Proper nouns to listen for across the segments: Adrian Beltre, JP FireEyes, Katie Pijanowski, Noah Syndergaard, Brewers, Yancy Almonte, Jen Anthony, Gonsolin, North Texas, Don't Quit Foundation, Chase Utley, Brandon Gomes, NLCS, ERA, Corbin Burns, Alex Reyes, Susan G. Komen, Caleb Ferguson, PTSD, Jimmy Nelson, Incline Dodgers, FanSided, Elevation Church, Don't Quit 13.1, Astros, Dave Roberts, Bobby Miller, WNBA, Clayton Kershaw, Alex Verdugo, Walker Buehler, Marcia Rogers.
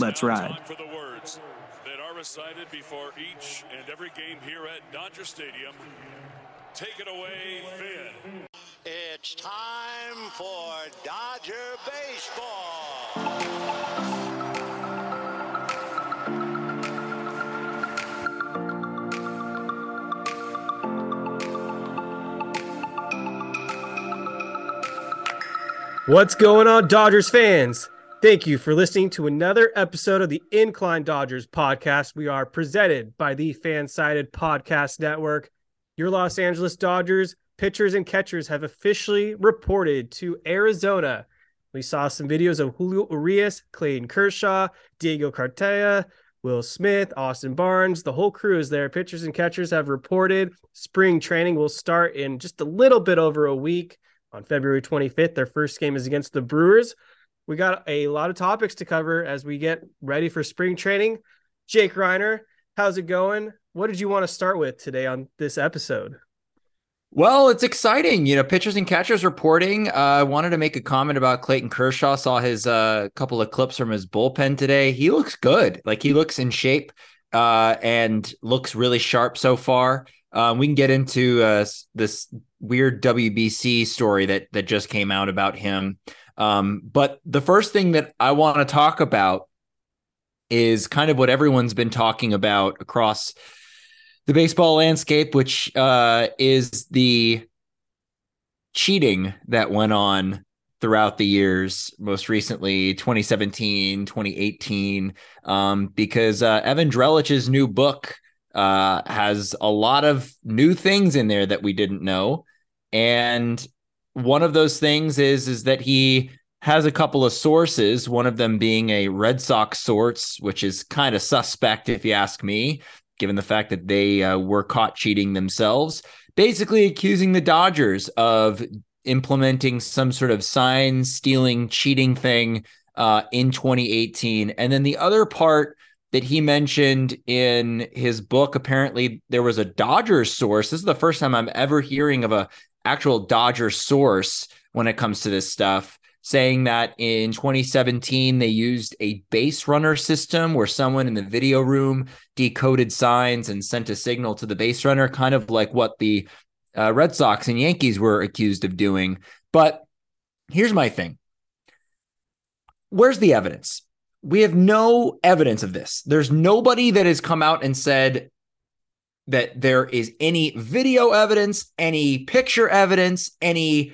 Let's ride. Decided before each and every game here at Dodger Stadium. Take it away, Finn. It's time for Dodger Baseball. What's going on, Dodgers fans? Thank you for listening to another episode of the Incline Dodgers podcast. We are presented by the Fansided Podcast Network. Your Los Angeles Dodgers pitchers and catchers have officially reported to Arizona. We saw some videos of Julio Urias, Clayton Kershaw, Diego Cartaya, Will Smith, Austin Barnes. The whole crew is there. Pitchers and catchers have reported. Spring training will start in just a little bit over a week. On February 25th, their first game is against the Brewers. We got a lot of topics to cover as we get ready for spring training. Jake Reiner, how's it going? What did you want to start with today on this episode? Well, it's exciting. You know, pitchers and catchers reporting. I wanted to make a comment about Clayton Kershaw. Saw his couple of clips from his bullpen today. He looks good. Like, he looks in shape and looks really sharp so far. We can get into this weird WBC story that just came out about him. But the first thing that I want to talk about is kind of what everyone's been talking about across the baseball landscape, which is the cheating that went on throughout the years, most recently 2017, 2018, because Evan Drellich's new book has a lot of new things in there that we didn't know. And one of those things is that he has a couple of sources, one of them being a Red Sox source, which is kind of suspect, if you ask me, given the fact that they were caught cheating themselves, basically accusing the Dodgers of implementing some sort of sign stealing, cheating thing in 2018. And then the other part that he mentioned in his book, apparently there was a Dodgers source. This is the first time I'm ever hearing of a actual Dodger source when it comes to this stuff, saying that in 2017, they used a base runner system where someone in the video room decoded signs and sent a signal to the base runner, kind of like what the Red Sox and Yankees were accused of doing. But here's my thing. Where's the evidence? We have no evidence of this. There's nobody that has come out and said that there is any video evidence, any picture evidence, any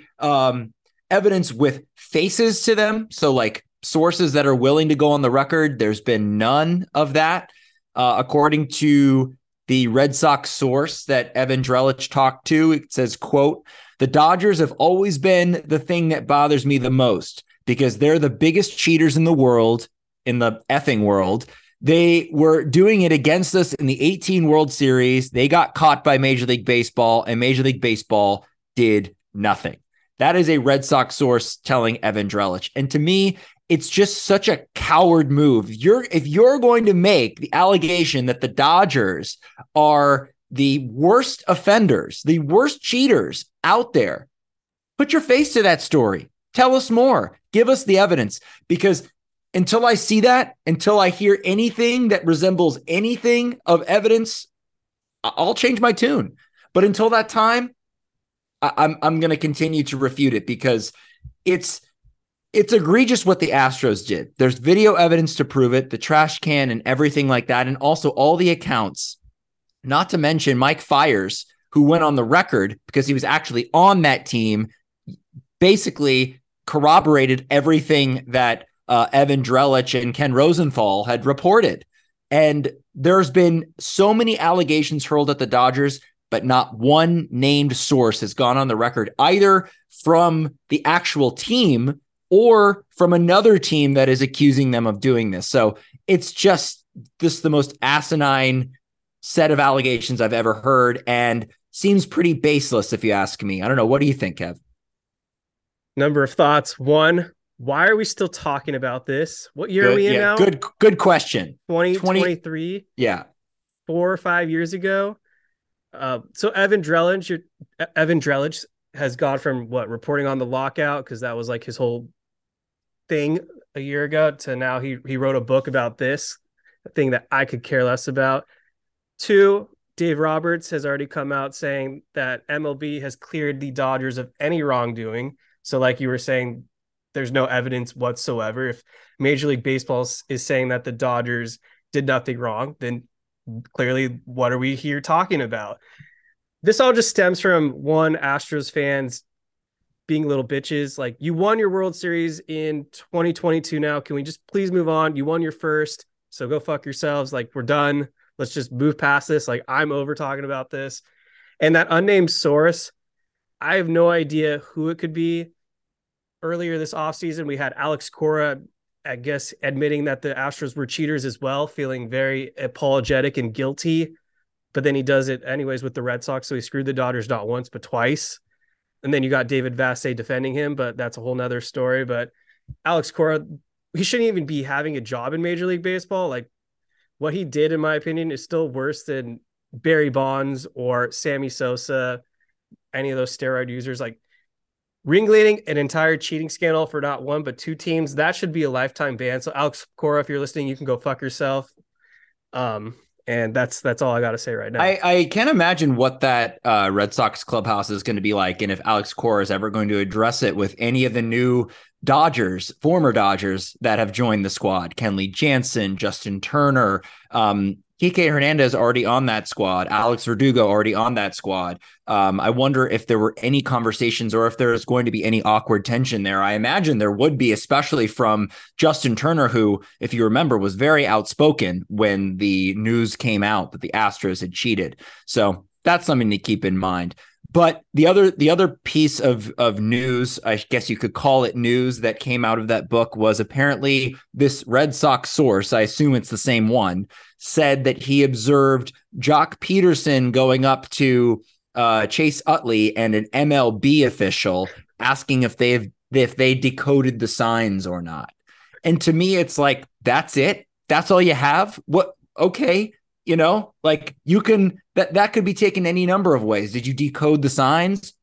evidence with faces to them. So like sources that are willing to go on the record, there's been none of that. According to the Red Sox source that Evan Drellich talked to, it says, quote, "The Dodgers have always been the thing that bothers me the most because they're the biggest cheaters in the world, in the effing world. They were doing it against us in the 18 World Series. They got caught by Major League Baseball, and Major League Baseball did nothing." That is a Red Sox source telling Evan Drellich. And to me, it's just such a coward move. If you're going to make the allegation that the Dodgers are the worst offenders, the worst cheaters out there, put your face to that story. Tell us more. Give us the evidence, because until I see that, until I hear anything that resembles anything of evidence, I'll change my tune. But until that time, I'm going to continue to refute it, because it's It's egregious what the Astros did. There's video evidence to prove it, the trash can and everything like that, and also all the accounts, not to mention Mike Fiers, who went on the record because he was actually on that team, basically corroborated everything that Evan Drellich and Ken Rosenthal had reported. And there's been so many allegations hurled at the Dodgers, but not one named source has gone on the record, either from the actual team or from another team that is accusing them of doing this. So it's just this the most asinine set of allegations I've ever heard, and seems pretty baseless if you ask me. I don't know. What do you think, Kev? Number of thoughts. One, why are we still talking about this? What year are we in now? Good question. 2023? Yeah. 4 or 5 years ago. So Evan Drellich has gone from reporting on the lockout, because that was like his whole thing a year ago, to now he wrote a book about this, a thing that I could care less about. Two, Dave Roberts has already come out saying that MLB has cleared the Dodgers of any wrongdoing. So like you were saying, there's no evidence whatsoever. If Major League Baseball is saying that the Dodgers did nothing wrong, then clearly what are we here talking about? This all just stems from, one, Astros fans being little bitches. Like, you won your World Series in 2022 now. Can we just please move on? You won your first, so go fuck yourselves. Like, we're done. Let's just move past this. Like, I'm over talking about this. And that unnamed source, I have no idea who it could be. Earlier this offseason, we had Alex Cora, I guess, admitting that the Astros were cheaters as well, feeling very apologetic and guilty. But then he does it anyways with the Red Sox. So he screwed the Dodgers not once, but twice. And then you got David Vasse defending him, but that's a whole nother story. But Alex Cora, he shouldn't even be having a job in Major League Baseball. Like, what he did, in my opinion, is still worse than Barry Bonds or Sammy Sosa, any of those steroid users. Like, ringleading an entire cheating scandal for not one, but two teams, that should be a lifetime ban. So Alex Cora, if you're listening, you can go fuck yourself. And that's all I got to say right now. I can't imagine what that Red Sox clubhouse is going to be like, and if Alex Cora is ever going to address it with any of the new Dodgers, former Dodgers that have joined the squad. Kenley Jansen, Justin Turner, Kike Hernandez already on that squad. Alex Verdugo already on that squad. I wonder if there were any conversations or if there is going to be any awkward tension there. I imagine there would be, especially from Justin Turner, who, if you remember, was very outspoken when the news came out that the Astros had cheated. So that's something to keep in mind. But the other piece of news, I guess you could call it news, that came out of that book was apparently this Red Sox source, I assume it's the same one, said that he observed Jock Peterson going up to Chase Utley and an MLB official asking if they decoded the signs or not. And to me, it's like, that's it? That's all you have? What? Okay. You know, like, you can, that could be taken any number of ways. Did you decode the signs?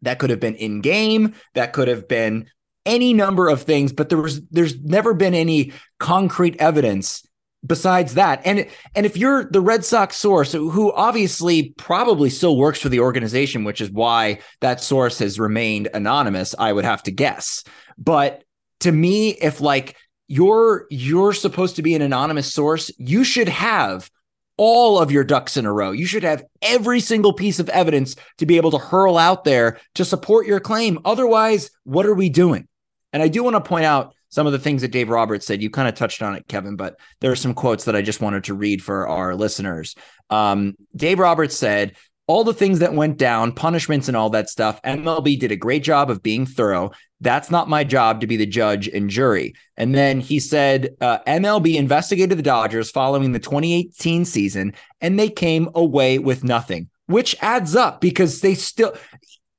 That could have been in game. That could have been any number of things, but there's never been any concrete evidence besides that. And if you're the Red Sox source, who obviously probably still works for the organization, which is why that source has remained anonymous, I would have to guess. But to me, if like you're supposed to be an anonymous source, you should have all of your ducks in a row. You should have every single piece of evidence to be able to hurl out there to support your claim. Otherwise, what are we doing? And I do want to point out some of the things that Dave Roberts said. You kind of touched on it, Kevin, but there are some quotes that I just wanted to read for our listeners. Dave Roberts said, all the things that went down, punishments and all that stuff, MLB did a great job of being thorough. That's not my job to be the judge and jury. And then he said, MLB investigated the Dodgers following the 2018 season, and they came away with nothing, which adds up because they still,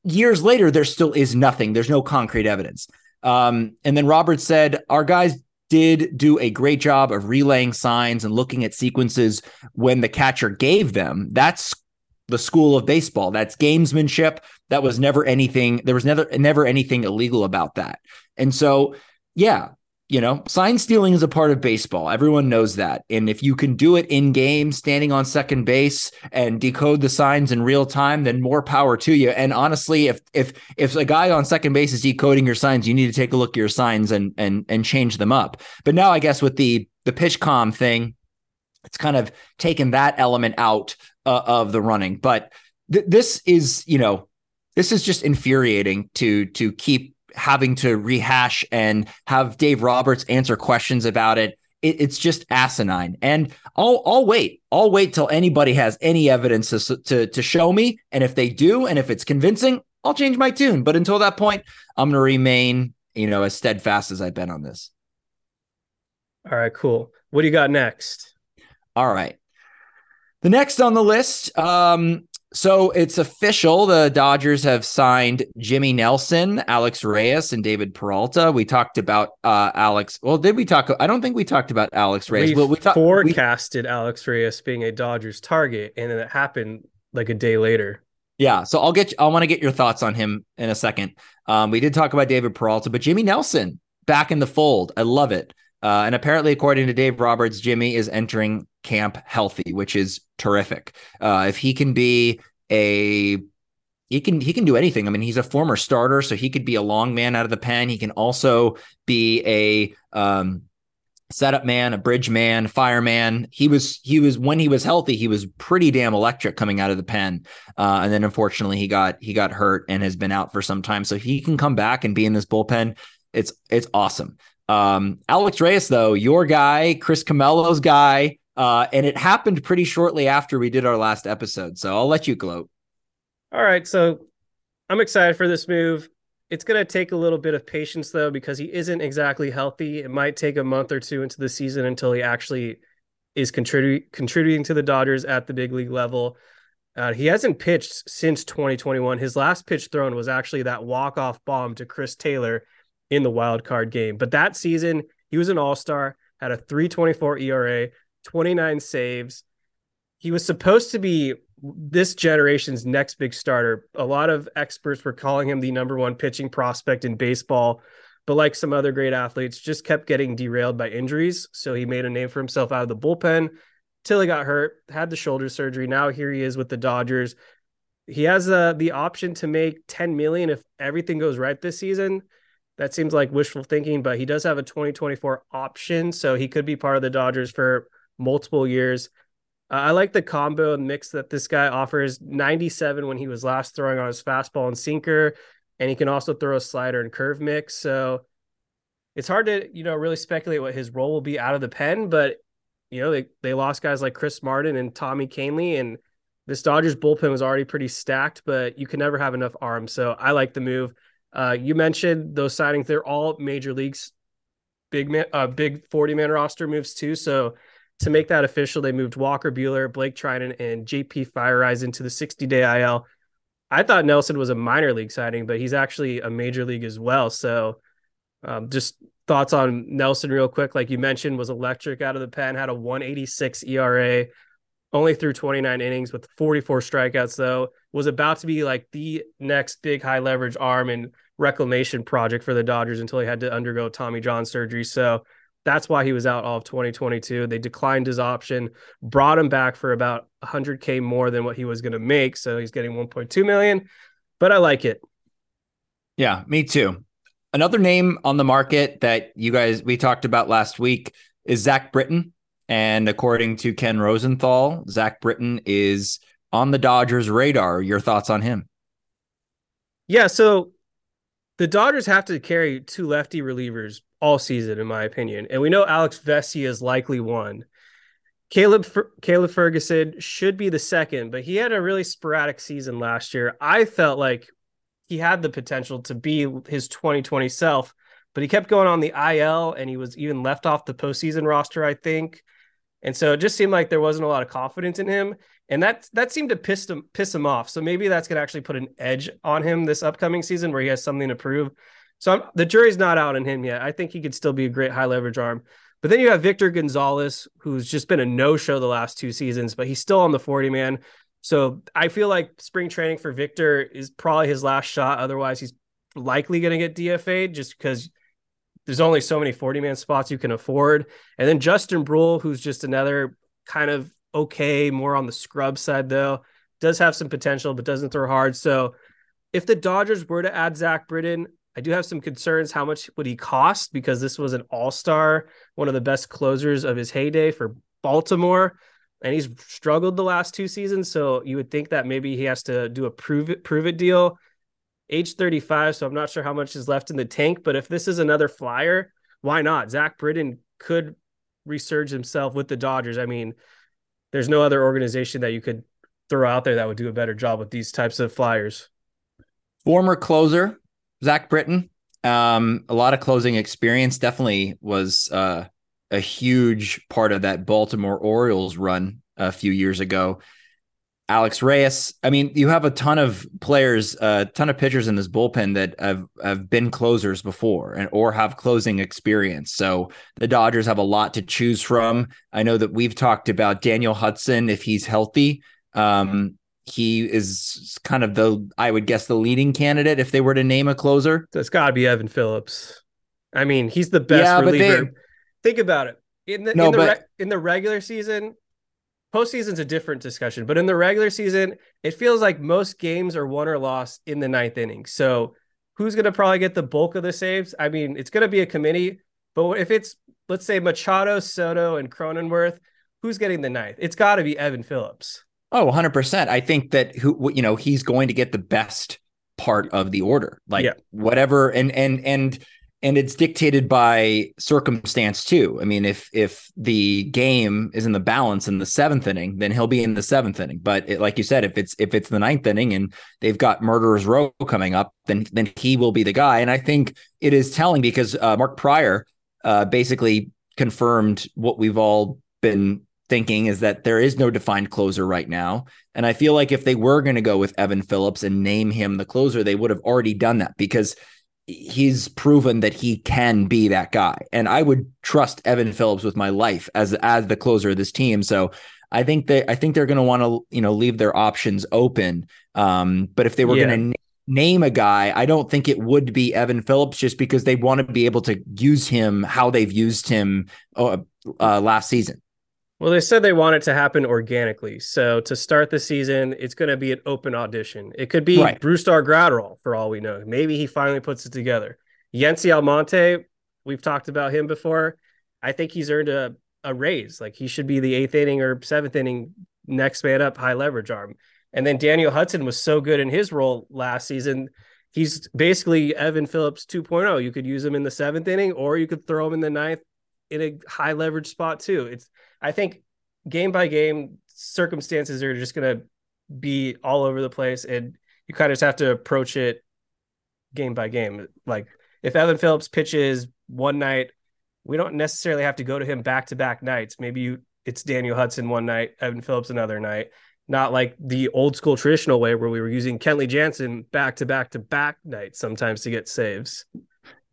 years later, there still is nothing. There's no concrete evidence. And then Roberts said, our guys did do a great job of relaying signs and looking at sequences when the catcher gave them. That's the school of baseball. That's gamesmanship. That was never anything. There was never anything illegal about that. And so, yeah, You know, sign stealing is a part of baseball. Everyone knows that. And if you can do it in game, standing on second base and decode the signs in real time, then more power to you. And honestly, if a guy on second base is decoding your signs, you need to take a look at your signs and change them up. But now I guess with the pitch comm thing, it's kind of taken that element out of the running. But this is, you know, this is just infuriating to keep having to rehash and have Dave Roberts answer questions about it. It's just asinine. And I'll wait till anybody has any evidence to show me. And if they do, and if it's convincing, I'll change my tune. But until that point, I'm going to remain, you know, as steadfast as I've been on this. All right, cool. What do you got next? All right. The next on the list, so it's official. The Dodgers have signed Jimmy Nelson, Alex Reyes, and David Peralta. We talked about Alex. Well, did we talk? I don't think we talked about Alex Reyes. We forecasted Alex Reyes being a Dodgers target, and then it happened like a day later. Yeah. So I want to get your thoughts on him in a second. We did talk about David Peralta, but Jimmy Nelson back in the fold. I love it. And apparently, according to Dave Roberts, Jimmy is entering camp healthy, which is terrific. If he can be he can do anything. I mean, he's a former starter, so he could be a long man out of the pen. He can also be a setup man, a bridge man, fireman. He was when he was healthy, he was pretty damn electric coming out of the pen. And then unfortunately, he got hurt and has been out for some time. So he can come back and be in this bullpen. It's awesome. Alex Reyes, though, your guy, Chris Comello's guy, and it happened pretty shortly after we did our last episode. So I'll let you gloat. All right. So I'm excited for this move. It's going to take a little bit of patience, though, because he isn't exactly healthy. It might take a month or two into the season until he actually is contributing to the Dodgers at the big league level. He hasn't pitched since 2021. His last pitch thrown was actually that walk-off bomb to Chris Taylor in the wild card game. But that season, he was an all-star, had a 3.24 ERA, 29 saves. He was supposed to be this generation's next big starter. A lot of experts were calling him the number one pitching prospect in baseball, but like some other great athletes, just kept getting derailed by injuries. So he made a name for himself out of the bullpen till he got hurt, had the shoulder surgery. Now here he is with the Dodgers. He has the option to make $10 million if everything goes right this season. That seems like wishful thinking, but he does have a 2024 option, so he could be part of the Dodgers for multiple years. I like the combo and mix that this guy offers. 97 when he was last throwing on his fastball and sinker, and he can also throw a slider and curve mix. So it's hard to, you know, really speculate what his role will be out of the pen, but, you know, they lost guys like Chris Martin and Tommy Kahnle, and this Dodgers bullpen was already pretty stacked, but you can never have enough arms. So I like the move. You mentioned those signings. They're all major leagues, big 40-man roster moves too. So to make that official, they moved Walker Buehler, Blake Trinan, and JP FireEyes into the 60-day IL. I thought Nelson was a minor league signing, but he's actually a major league as well. So just thoughts on Nelson real quick. Like you mentioned, was electric out of the pen, had a 1.86 ERA, only threw 29 innings with 44 strikeouts, though. Was about to be like the next big high leverage arm and reclamation project for the Dodgers until he had to undergo Tommy John surgery. So that's why he was out all of 2022. They declined his option, brought him back for about $100K more than what he was going to make. So he's getting $1.2 million, but I like it. Yeah, me too. Another name on the market that we talked about last week is Zack Britton. And according to Ken Rosenthal, Zack Britton is on the Dodgers' radar. Your thoughts on him? Yeah, so the Dodgers have to carry two lefty relievers all season, in my opinion. And we know Alex Vesey is likely one. Caleb Ferguson should be the second, but he had a really sporadic season last year. I felt like he had the potential to be his 2020 self, but he kept going on the IL, and he was even left off the postseason roster, I think. And so it just seemed like there wasn't a lot of confidence in him. And that seemed to piss him off. So maybe that's going to actually put an edge on him this upcoming season where he has something to prove. So the jury's not out on him yet. I think he could still be a great high leverage arm. But then you have Victor Gonzalez, who's just been a no-show the last two seasons, but he's still on the 40-man. So I feel like spring training for Victor is probably his last shot. Otherwise, he's likely going to get DFA'd just because there's only so many 40-man spots you can afford. And then Justin Brule, who's just another kind of okay, more on the scrub side though, does have some potential, but doesn't throw hard. So if the Dodgers were to add Zack Britton, I do have some concerns. How much would he cost? Because this was an all-star, one of the best closers of his heyday for Baltimore, and he's struggled the last two seasons. So you would think that maybe he has to do a prove it deal. Age 35, so I'm not sure how much is left in the tank, but if this is another flyer, why not? Zack Britton could resurge himself with the Dodgers. I mean, there's no other organization that you could throw out there that would do a better job with these types of flyers. Former closer Zack Britton, a lot of closing experience, definitely was a huge part of that Baltimore Orioles run a few years ago. Alex Reyes. I mean, you have a ton of players, a ton of pitchers in this bullpen that have been closers before and or have closing experience. So the Dodgers have a lot to choose from. I know that we've talked about Daniel Hudson. If he's healthy, he is kind of I would guess the leading candidate if they were to name a closer. That's gotta be Evan Phillips. I mean, he's the best reliever. Think about it. In the regular season, postseason's a different discussion, but in the regular season, it feels like most games are won or lost in the ninth inning. So who's going to probably get the bulk of the saves? I mean, it's going to be a committee, but if it's, let's say, Machado, Soto, and Cronenworth, who's getting the ninth? It's got to be Evan Phillips. Oh, 100%. I think that he's going to get the best part of the order, whatever. And it's dictated by circumstance too. I mean, if the game is in the balance in the seventh inning, then he'll be in the seventh inning. But like you said, if it's the ninth inning and they've got Murderer's Row coming up, then he will be the guy. And I think it is telling because Mark Prior basically confirmed what we've all been thinking, is that there is no defined closer right now. And I feel like if they were going to go with Evan Phillips and name him the closer, they would have already done that because he's proven that he can be that guy. And I would trust Evan Phillips with my life as the closer of this team. So I think they're going to want to, leave their options open. But if they were going to name a guy, I don't think it would be Evan Phillips just because they want to be able to use him how they've used him last season. Well, they said they want it to happen organically. So to start the season, it's going to be an open audition. It could be Brewstar Gratterall, for all we know. Maybe he finally puts it together. Yancy Almonte, we've talked about him before. I think he's earned a raise. Like, he should be the eighth inning or seventh inning, next man up, high leverage arm. And then Daniel Hudson was so good in his role last season. He's basically Evan Phillips 2.0. You could use him in the seventh inning, or you could throw him in the ninth in a high leverage spot too. I think game by game, circumstances are just going to be all over the place, and you kind of just have to approach it game by game. Like, if Evan Phillips pitches one night, we don't necessarily have to go to him back-to-back nights. Maybe it's Daniel Hudson one night, Evan Phillips another night, not like the old school traditional way where we were using Kenley Jansen back-to-back-to-back nights sometimes to get saves.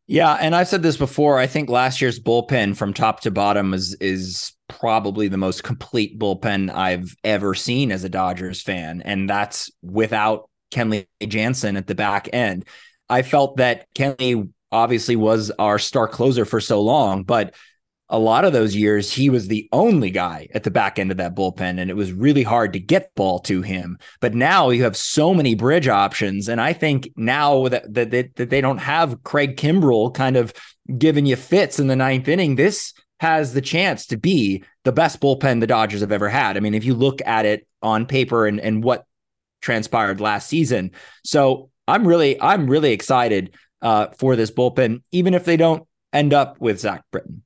Yeah, and I've said this before. I think last year's bullpen from top to bottom is probably the most complete bullpen I've ever seen as a Dodgers fan, and that's without Kenley Jansen at the back end. I felt that Kenley obviously was our star closer for so long, but a lot of those years, he was the only guy at the back end of that bullpen, and it was really hard to get ball to him. But now you have so many bridge options, and I think now that they don't have Craig Kimbrell kind of giving you fits in the ninth inning, this has the chance to be the best bullpen the Dodgers have ever had. I mean, if you look at it on paper and what transpired last season. So I'm really excited for this bullpen, even if they don't end up with Zack Britton.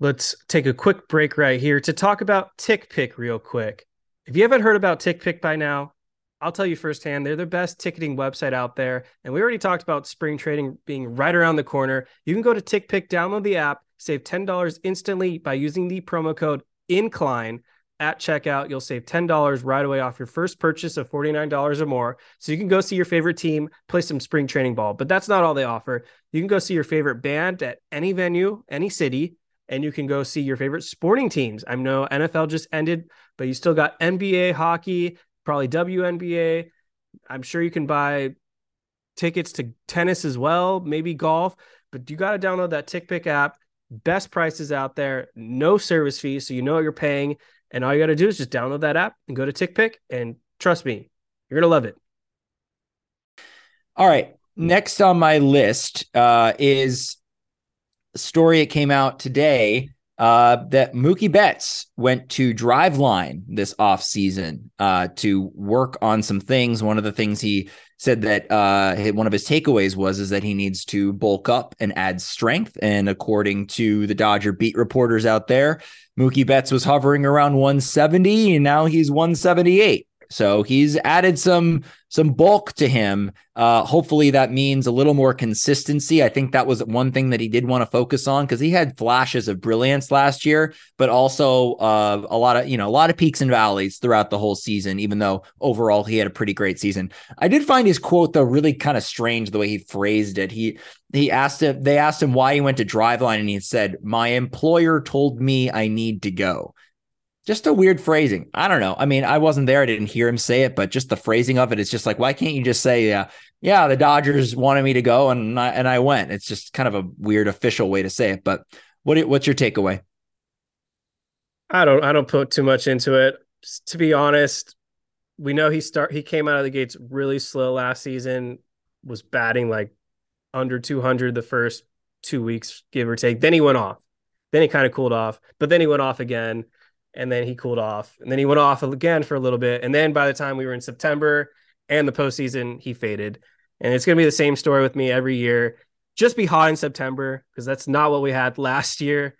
Let's take a quick break right here to talk about TickPick real quick. If you haven't heard about TickPick by now, I'll tell you firsthand, they're the best ticketing website out there. And we already talked about spring trading being right around the corner. You can go to TickPick, download the app, save $10 instantly by using the promo code INCLINE at checkout. You'll save $10 right away off your first purchase of $49 or more. So you can go see your favorite team, play some spring training ball. But that's not all they offer. You can go see your favorite band at any venue, any city. And you can go see your favorite sporting teams. I know NFL just ended, but you still got NBA, hockey, probably WNBA. I'm sure you can buy tickets to tennis as well, maybe golf. but you got to download that TickPick app. Best prices out there, no service fees, so you know what you're paying. And all you got to do is just download that app and go to TickPick. And trust me, you're going to love it. All right. Next on my list is a story that came out today that Mookie Betts went to Driveline this offseason to work on some things. One of the things he said that one of his takeaways was that he needs to bulk up and add strength. And according to the Dodger beat reporters out there, Mookie Betts was hovering around 170, and now he's 178. So he's added some bulk to him. Hopefully that means a little more consistency. I think that was one thing that he did want to focus on, because he had flashes of brilliance last year, but also a lot of peaks and valleys throughout the whole season, even though overall he had a pretty great season. I did find his quote, though, really kind of strange, the way he phrased it. They asked him why he went to Driveline, and he said, "My employer told me I need to go." Just a weird phrasing. I don't know. I mean, I wasn't there. I didn't hear him say it, but just the phrasing of it is just like, why can't you just say, yeah, the Dodgers wanted me to go and I went. It's just kind of a weird official way to say it. But what's your takeaway? I don't put too much into it. To be honest, we know he came out of the gates really slow last season, was batting like under 200 the first 2 weeks, give or take. Then he went off. Then he kind of cooled off, but then he went off again. And then he cooled off, and then he went off again for a little bit. And then by the time we were in September and the postseason, he faded. And it's going to be the same story with me every year. Just be hot in September, because that's not what we had last year.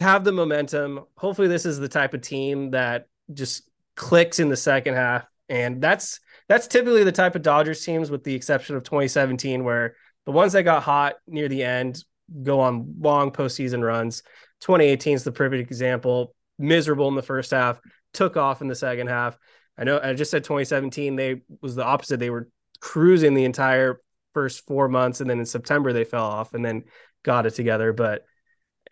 Have the momentum. Hopefully this is the type of team that just clicks in the second half. And that's typically the type of Dodgers teams, with the exception of 2017, where the ones that got hot near the end go on long postseason runs. 2018 is the perfect example. Miserable in the first half, took off in the second half. I know I just said 2017, they was the opposite. They were cruising the entire first 4 months, and then in September they fell off and then got it together. But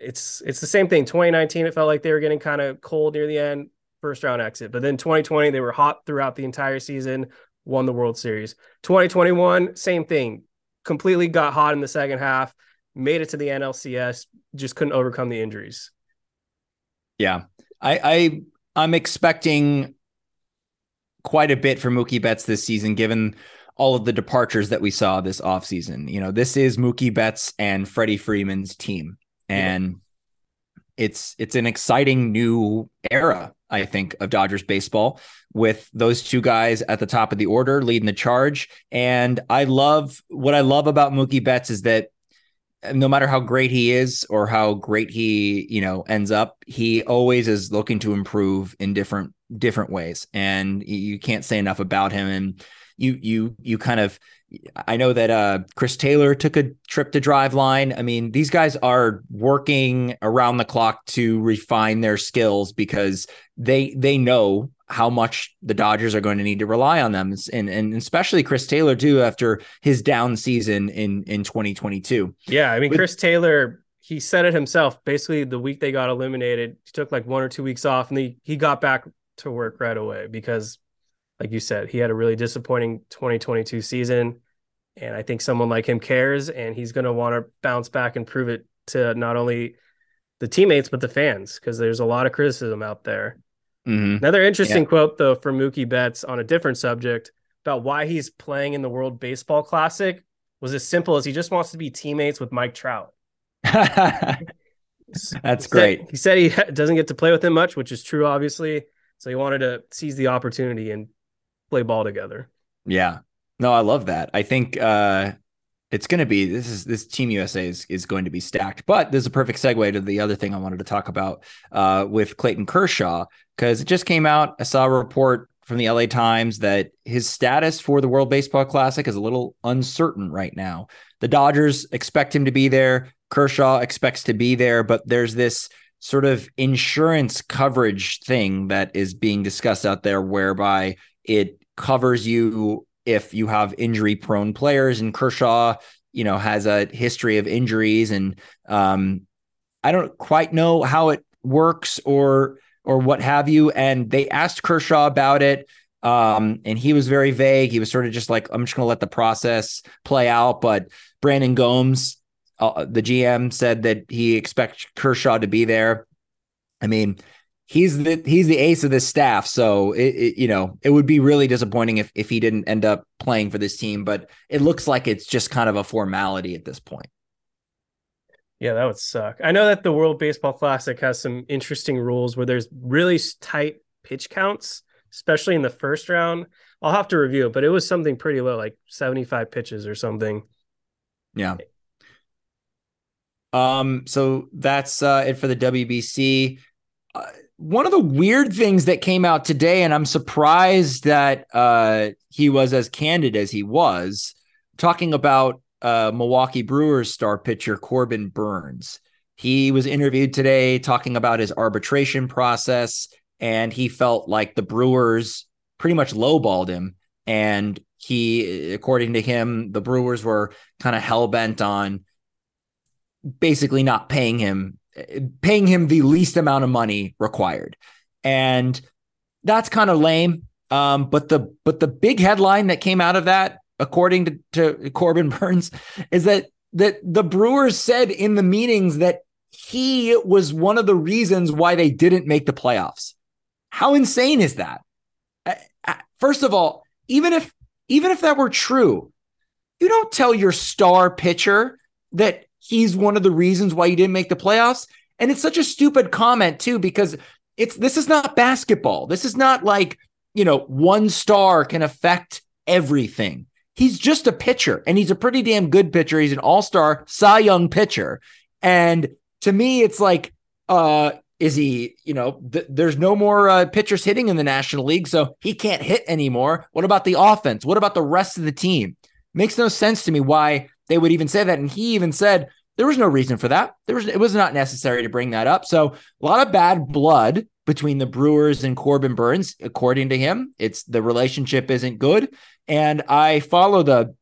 it's the same thing. 2019, it felt like they were getting kind of cold near the end, first round exit. But then 2020, they were hot throughout the entire season, won the World Series. 2021, same thing. Completely got hot in the second half, made it to the NLCS, just couldn't overcome the injuries. Yeah, I'm expecting quite a bit from Mookie Betts this season, given all of the departures that we saw this offseason. You know, this is Mookie Betts and Freddie Freeman's team, and it's an exciting new era, I think, of Dodgers baseball, with those two guys at the top of the order leading the charge. And what I love about Mookie Betts is that no matter how great he is or how great he, ends up, he always is looking to improve in different ways. And you can't say enough about him. And you kind of, I know that Chris Taylor took a trip to Driveline. I mean, these guys are working around the clock to refine their skills, because they know how much the Dodgers are going to need to rely on them. And especially Chris Taylor too, after his down season in 2022. Yeah. I mean, Chris Taylor, he said it himself, basically the week they got eliminated, he took like 1 or 2 weeks off, and he got back to work right away, because like you said, he had a really disappointing 2022 season. And I think someone like him cares, and he's going to want to bounce back and prove it to not only the teammates, but the fans, because there's a lot of criticism out there. Mm-hmm. Another interesting quote, though, from Mookie Betts on a different subject about why he's playing in the World Baseball Classic was as simple as he just wants to be teammates with Mike Trout. He said he doesn't get to play with him much, which is true, obviously. So he wanted to seize the opportunity and play ball together. Yeah. No, I love that. I think it's going to be this Team USA is going to be stacked. But there's a perfect segue to the other thing I wanted to talk about with Clayton Kershaw, because it just came out. I saw a report from the LA Times that his status for the World Baseball Classic is a little uncertain right now. The Dodgers expect him to be there. Kershaw expects to be there, but there's this sort of insurance coverage thing that is being discussed out there, whereby it covers you if you have injury prone players, and Kershaw, has a history of injuries, and I don't quite know how it works or what have you. And they asked Kershaw about it. And he was very vague. He was sort of just like, I'm just going to let the process play out. But Brandon Gomes The GM said that he expects Kershaw to be there. I mean, he's the ace of this staff, so it would be really disappointing if he didn't end up playing for this team. But it looks like it's just kind of a formality at this point. Yeah, that would suck. I know that the World Baseball Classic has some interesting rules where there's really tight pitch counts, especially in the first round. I'll have to review it, but it was something pretty low, like 75 pitches or something. Yeah. So that's it for the WBC. One of the weird things that came out today, and I'm surprised that he was as candid as he was, talking about Milwaukee Brewers star pitcher Corbin Burns. He was interviewed today talking about his arbitration process, and he felt like the Brewers pretty much lowballed him. And he, according to him, the Brewers were kind of hell-bent on basically not paying him the least amount of money required. And that's kind of lame. But the big headline that came out of that, according to Corbin Burns, is that the Brewers said in the meetings that he was one of the reasons why they didn't make the playoffs. How insane is that? First of all, even if that were true, you don't tell your star pitcher that he's one of the reasons why you didn't make the playoffs. And it's such a stupid comment too, because this is not basketball. This is not like, one star can affect everything. He's just a pitcher, and he's a pretty damn good pitcher. He's an all-star Cy Young pitcher. And to me, it's like, is he, there's no more pitchers hitting in the National League, so he can't hit anymore. What about the offense? What about the rest of the team? Makes no sense to me why they would even say that. And he even said there was no reason for that. It was not necessary to bring that up. So a lot of bad blood between the Brewers and Corbin Burns, according to him. It's the relationship isn't good. And I follow the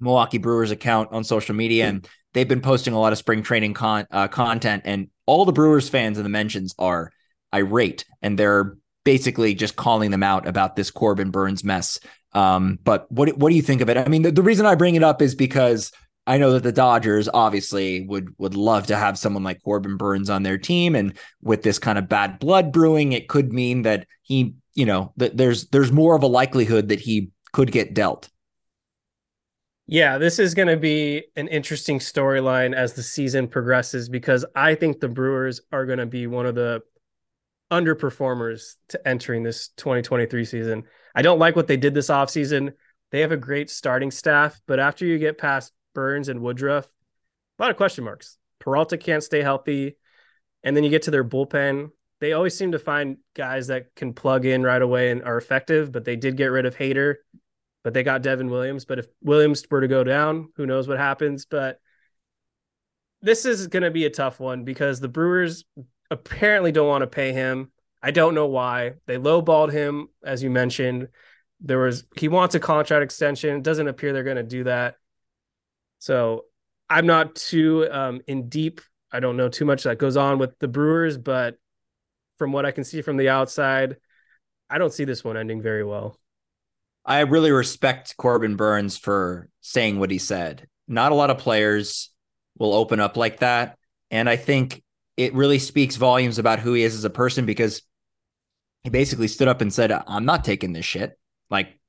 Milwaukee Brewers account on social media, and they've been posting a lot of spring training content, and all the Brewers fans in the mentions are irate, and they're basically just calling them out about this Corbin Burns mess. But what do you think of it? I mean, the reason I bring it up is because I know that the Dodgers obviously would love to have someone like Corbin Burns on their team. And with this kind of bad blood brewing, it could mean that he, that there's more of a likelihood that he could get dealt. Yeah, this is going to be an interesting storyline as the season progresses, because I think the Brewers are going to be one of the underperformers to entering this 2023 season. I don't like what they did this offseason. They have a great starting staff, but after you get past Burns and Woodruff, a lot of question marks. Peralta can't stay healthy. And then you get to their bullpen. They always seem to find guys that can plug in right away and are effective, but they did get rid of Hader, but they got Devin Williams. But if Williams were to go down, who knows what happens. But this is going to be a tough one because the Brewers apparently don't want to pay him. I don't know why. They lowballed him, as you mentioned. He wants a contract extension. It doesn't appear they're going to do that. So I'm not too in deep. I don't know too much that goes on with the Brewers, but from what I can see from the outside, I don't see this one ending very well. I really respect Corbin Burns for saying what he said. Not a lot of players will open up like that. And I think it really speaks volumes about who he is as a person, because he basically stood up and said, I'm not taking this shit.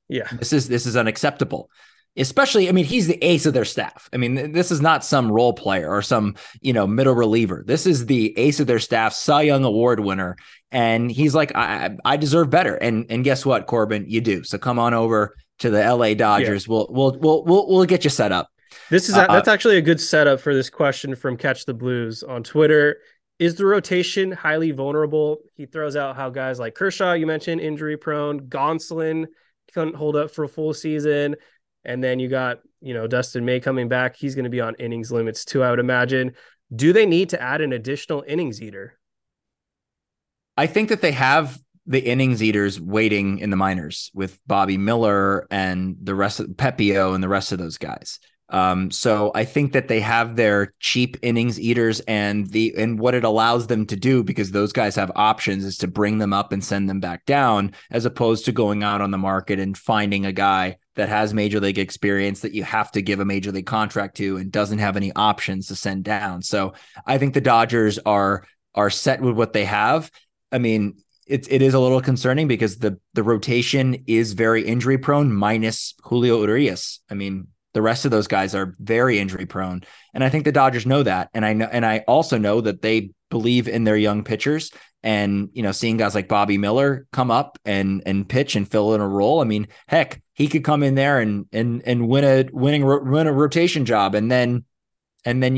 This is unacceptable. Especially, I mean, he's the ace of their staff. I mean, this is not some role player or some, middle reliever. This is the ace of their staff, Cy Young Award winner. And he's like, I deserve better. And guess what, Corbin, you do. So come on over to the LA Dodgers. Yeah. We'll get you set up. This is that's actually a good setup for this question from Catch the Blues on Twitter. Is the rotation highly vulnerable? He throws out how guys like Kershaw, you mentioned, injury prone, Gonsolin couldn't hold up for a full season. And then you got, Dustin May coming back. He's going to be on innings limits too, I would imagine. Do they need to add an additional innings eater? I think that they have the innings eaters waiting in the minors with Bobby Miller and the rest of Pepio and the rest of those guys. So I think that they have their cheap innings eaters, and what it allows them to do, because those guys have options, is to bring them up and send them back down, as opposed to going out on the market and finding a guy that has major league experience that you have to give a major league contract to and doesn't have any options to send down. So I think the Dodgers are set with what they have. I mean, it is a little concerning because the rotation is very injury prone, minus Julio Urias. I mean, the rest of those guys are very injury prone. And I think the Dodgers know that. And I also know that they believe in their young pitchers, and, you know, seeing guys like Bobby Miller come up and pitch and fill in a role. I mean, heck, he could come in there and win a rotation job. And then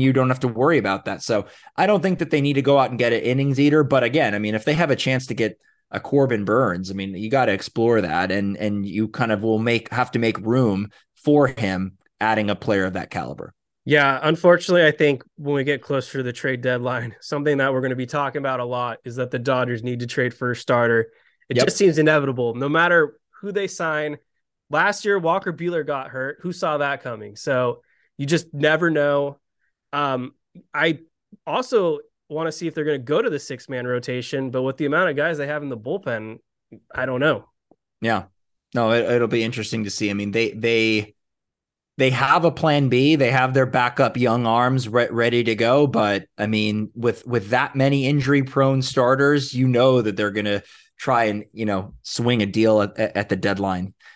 you don't have to worry about that. So I don't think that they need to go out and get an innings eater. But again, I mean, if they have a chance to get a Corbin Burns, I mean, you got to explore that, and you kind of will have to make room for him adding a player of that caliber. Yeah, unfortunately, I think when we get closer to the trade deadline, something that we're going to be talking about a lot is that the Dodgers need to trade for a starter. It just seems inevitable, no matter who they sign. Last year, Walker Buehler got hurt. Who saw that coming? So you just never know. I also want to see if they're going to go to the 6-man rotation, but with the amount of guys they have in the bullpen, I don't know. Yeah, no, it'll be interesting to see. I mean, they have a plan B. They have their backup young arms ready to go. But I mean, with that many injury prone starters, you know that they're going to try and, you know, swing a deal at the deadline,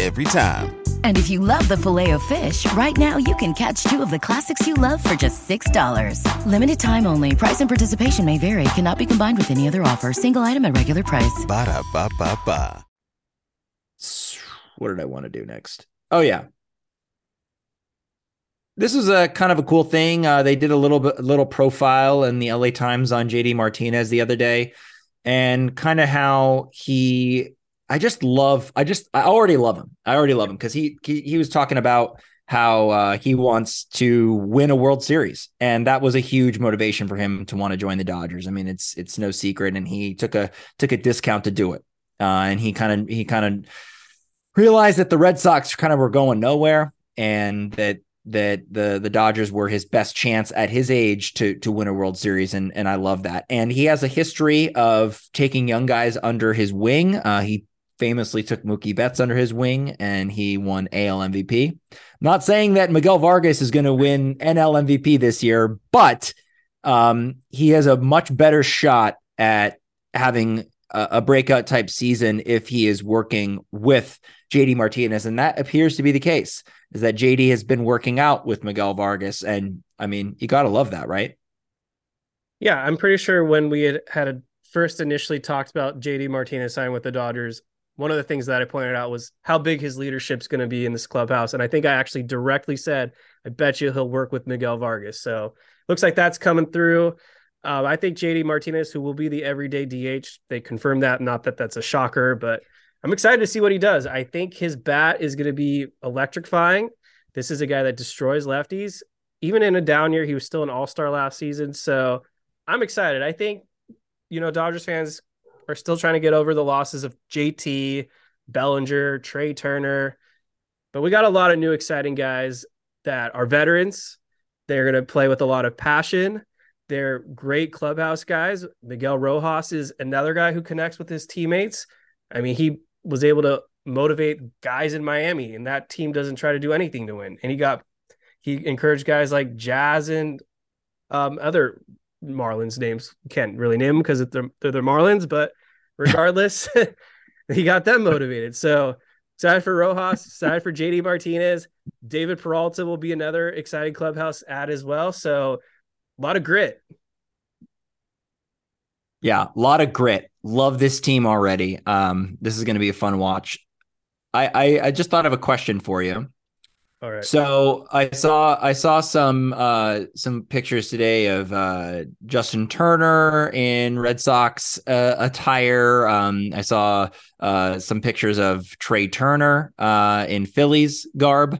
Every time. And if you love the Filet-O-Fish, right now you can catch two of the classics you love for just $6. Limited time only. Price and participation may vary. Cannot be combined with any other offer. Single item at regular price. Ba-da-ba-ba-ba. What did I want to do next? Oh, yeah. This is a kind of a cool thing. They did a little profile in the LA Times on J.D. Martinez the other day, and kind of how I already love him because he was talking about how he wants to win a World Series, and that was a huge motivation for him to want to join the Dodgers. I mean, it's no secret, and he took a discount to do it, and he kind of realized that the Red Sox kind of were going nowhere, and that the Dodgers were his best chance at his age to win a World Series. And I love that. And he has a history of taking young guys under his wing. He famously took Mookie Betts under his wing, and he won AL MVP. I'm not saying that Miguel Vargas is going to win NL MVP this year, but he has a much better shot at having a breakout type season if he is working with J.D. Martinez. And that appears to be the case, is that J.D. has been working out with Miguel Vargas. And I mean, you got to love that, right? Yeah, I'm pretty sure when we had first initially talked about J.D. Martinez signing with the Dodgers, one of the things that I pointed out was how big his leadership's going to be in this clubhouse. And I think I actually directly said, I bet you he'll work with Miguel Vargas. So looks like that's coming through. I think J.D. Martinez, who will be the everyday DH, they confirmed that. Not that that's a shocker, but I'm excited to see what he does. I think his bat is going to be electrifying. This is a guy that destroys lefties. Even in a down year, he was still an all-star last season. So I'm excited. I think, you know, Dodgers fans are still trying to get over the losses of JT, Bellinger, Trey Turner. But we got a lot of new exciting guys that are veterans. They're going to play with a lot of passion. They're great clubhouse guys. Miguel Rojas is another guy who connects with his teammates. I mean, he was able to motivate guys in Miami, and that team doesn't try to do anything to win. And he encouraged guys like Jazz and other Marlins names. Can't really name them because they're the Marlins, but regardless, he got them motivated. So excited for Rojas, excited for J.D. Martinez. David Peralta will be another exciting clubhouse ad as well. So a lot of grit. Yeah, a lot of grit. Love this team already. This is going to be a fun watch. I just thought of a question for you. All right. So I saw some pictures today of Justin Turner in Red Sox attire. I saw some pictures of Trey Turner in Phillies garb.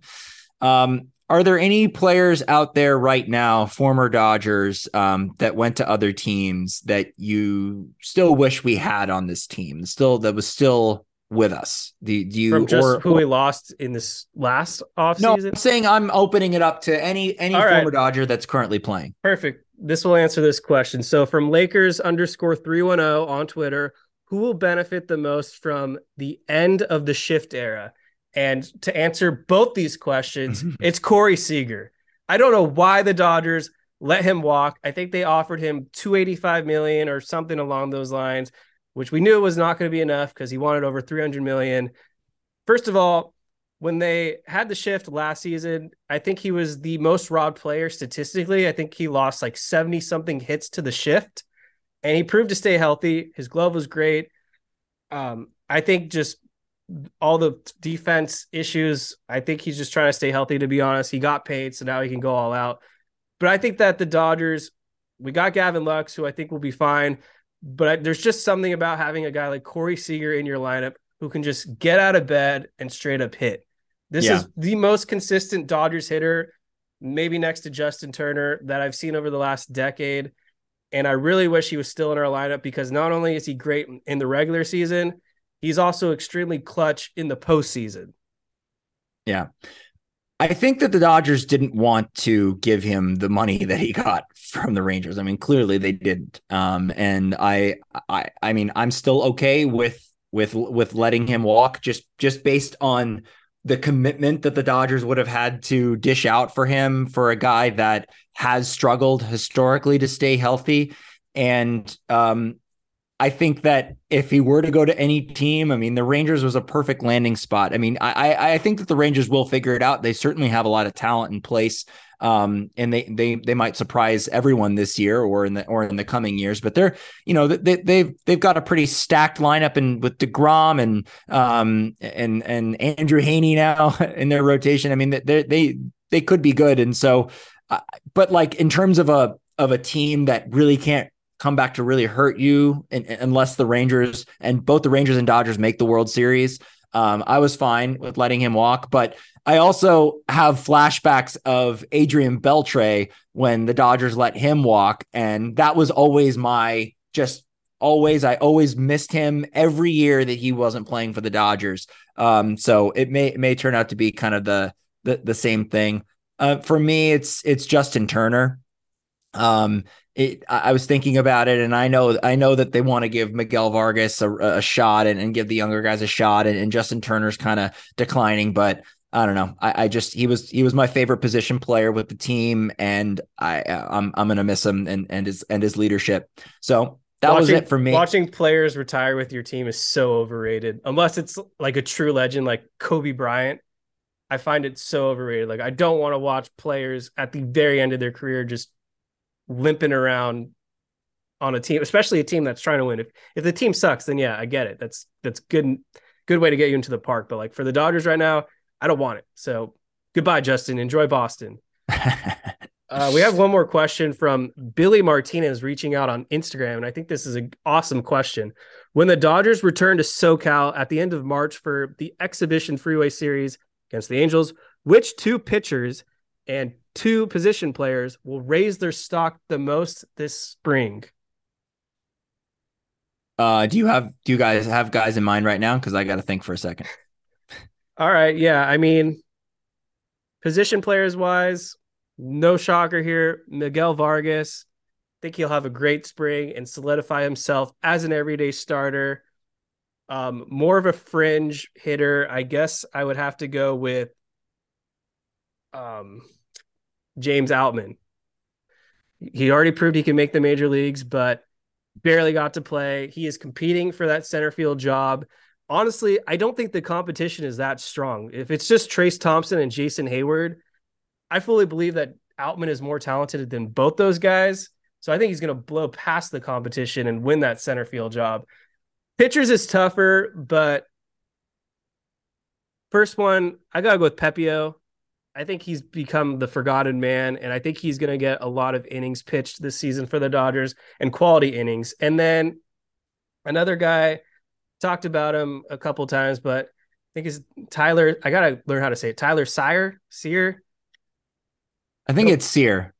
Are there any players out there right now, former Dodgers, that went to other teams that you still wish we had on this team? That was still with us. Do you from just or, who we lost in this last offseason? No, I'm saying I'm opening it up to any former Dodger that's currently playing. Perfect. This will answer this question. So from Lakers_310 on Twitter, who will benefit the most from the end of the shift era? And to answer both these questions, it's Corey Seager. I don't know why the Dodgers let him walk. I think they offered him $285 million or something along those lines, which we knew was not going to be enough because he wanted over $300 million. First of all, when they had the shift last season, I think he was the most robbed player statistically. I think he lost like 70-something hits to the shift, and he proved to stay healthy. His glove was great. I think just all the defense issues, I think he's just trying to stay healthy, to be honest. He got paid, so now he can go all out. But I think that the Dodgers, we got Gavin Lux, who I think will be fine. But there's just something about having a guy like Corey Seager in your lineup who can just get out of bed and straight up hit. This is the most consistent Dodgers hitter, maybe next to Justin Turner, that I've seen over the last decade. And I really wish he was still in our lineup because not only is he great in the regular season, he's also extremely clutch in the postseason. Yeah. I think that the Dodgers didn't want to give him the money that he got from the Rangers. I mean, clearly they didn't. And I mean, I'm still okay with letting him walk just based on the commitment that the Dodgers would have had to dish out for him, for a guy that has struggled historically to stay healthy. And, I think that if he were to go to any team, I mean, the Rangers was a perfect landing spot. I mean, I think that the Rangers will figure it out. They certainly have a lot of talent in place, and they might surprise everyone this year or in the coming years. But they're, you know, they've got a pretty stacked lineup, and with DeGrom and Andrew Haney now in their rotation. I mean, they could be good. And so, but like in terms of a team that really can't come back to really hurt you, unless the Rangers and both the Rangers and Dodgers make the World Series. I was fine with letting him walk, but I also have flashbacks of Adrian Beltre when the Dodgers let him walk. And that was always I always missed him every year that he wasn't playing for the Dodgers. So it may turn out to be kind of the same thing. For me, it's Justin Turner. I was thinking about it, and I know that they want to give Miguel Vargas a shot and give the younger guys a shot, and Justin Turner's kind of declining, but I don't know. I just he was my favorite position player with the team, and I'm gonna miss him and his leadership. So that was it for me. Watching players retire with your team is so overrated, unless it's like a true legend like Kobe Bryant. I find it so overrated. Like, I don't want to watch players at the very end of their career just limping around on a team, especially a team that's trying to win. If the team sucks, then yeah, I get it. That's good way to get you into the park. But like for the Dodgers right now, I don't want it. So goodbye, Justin. Enjoy Boston. We have one more question from Billy Martinez reaching out on Instagram. And I think this is an awesome question. When the Dodgers return to SoCal at the end of March for the exhibition freeway series against the Angels, which two pitchers and two position players will raise their stock the most this spring? Do you guys have guys in mind right now? Because I got to think for a second. All right, yeah. I mean, position players wise, no shocker here. Miguel Vargas, I think he'll have a great spring and solidify himself as an everyday starter. More of a fringe hitter, I guess. I would have to go with James Outman. He already proved he can make the major leagues, but barely got to play. He is competing for that center field job. Honestly, I don't think the competition is that strong. If it's just Trace Thompson and Jason Hayward, I fully believe that Outman is more talented than both those guys. So I think he's going to blow past the competition and win that center field job. Pitchers is tougher, but first one, I got to go with Pepio. I think he's become the forgotten man, and I think he's going to get a lot of innings pitched this season for the Dodgers, and quality innings. And then another guy, talked about him a couple times, but I think is Tyler. I got to learn how to say it. Tyler Seer. I think it's Sear.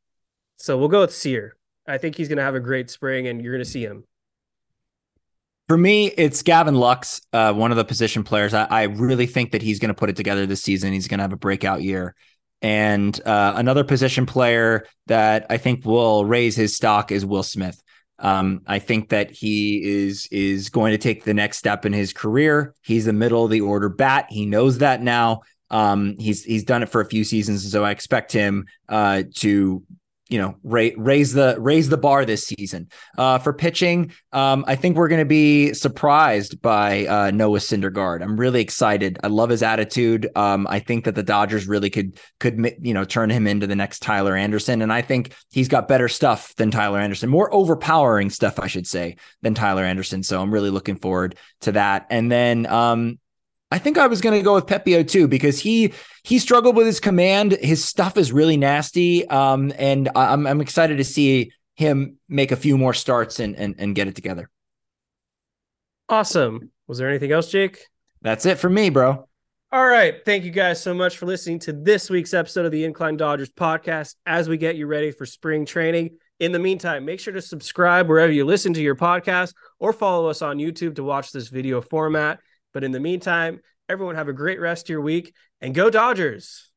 So we'll go with Sear. I think he's going to have a great spring, and you're going to see him. For me, it's Gavin Lux, one of the position players. I really think that he's going to put it together this season. He's going to have a breakout year. And another position player that I think will raise his stock is Will Smith. I think that he is going to take the next step in his career. He's the middle of the order bat. He knows that now. He's done it for a few seasons, so I expect him to raise the bar this season. For pitching, I think we're going to be surprised by Noah Syndergaard. I'm really excited. I love his attitude. I think that the Dodgers really could turn him into the next Tyler Anderson, and I think he's got better stuff than Tyler Anderson, more overpowering stuff, I should say, than Tyler Anderson. So I'm really looking forward to that. And then I think I was going to go with Pepio too, because he struggled with his command. His stuff is really nasty. And I'm excited to see him make a few more starts and get it together. Awesome. Was there anything else, Jake? That's it for me, bro. All right. Thank you guys so much for listening to this week's episode of the Incline Dodgers podcast as we get you ready for spring training. In the meantime, make sure to subscribe wherever you listen to your podcast or follow us on YouTube to watch this video format. But in the meantime, everyone have a great rest of your week and go Dodgers.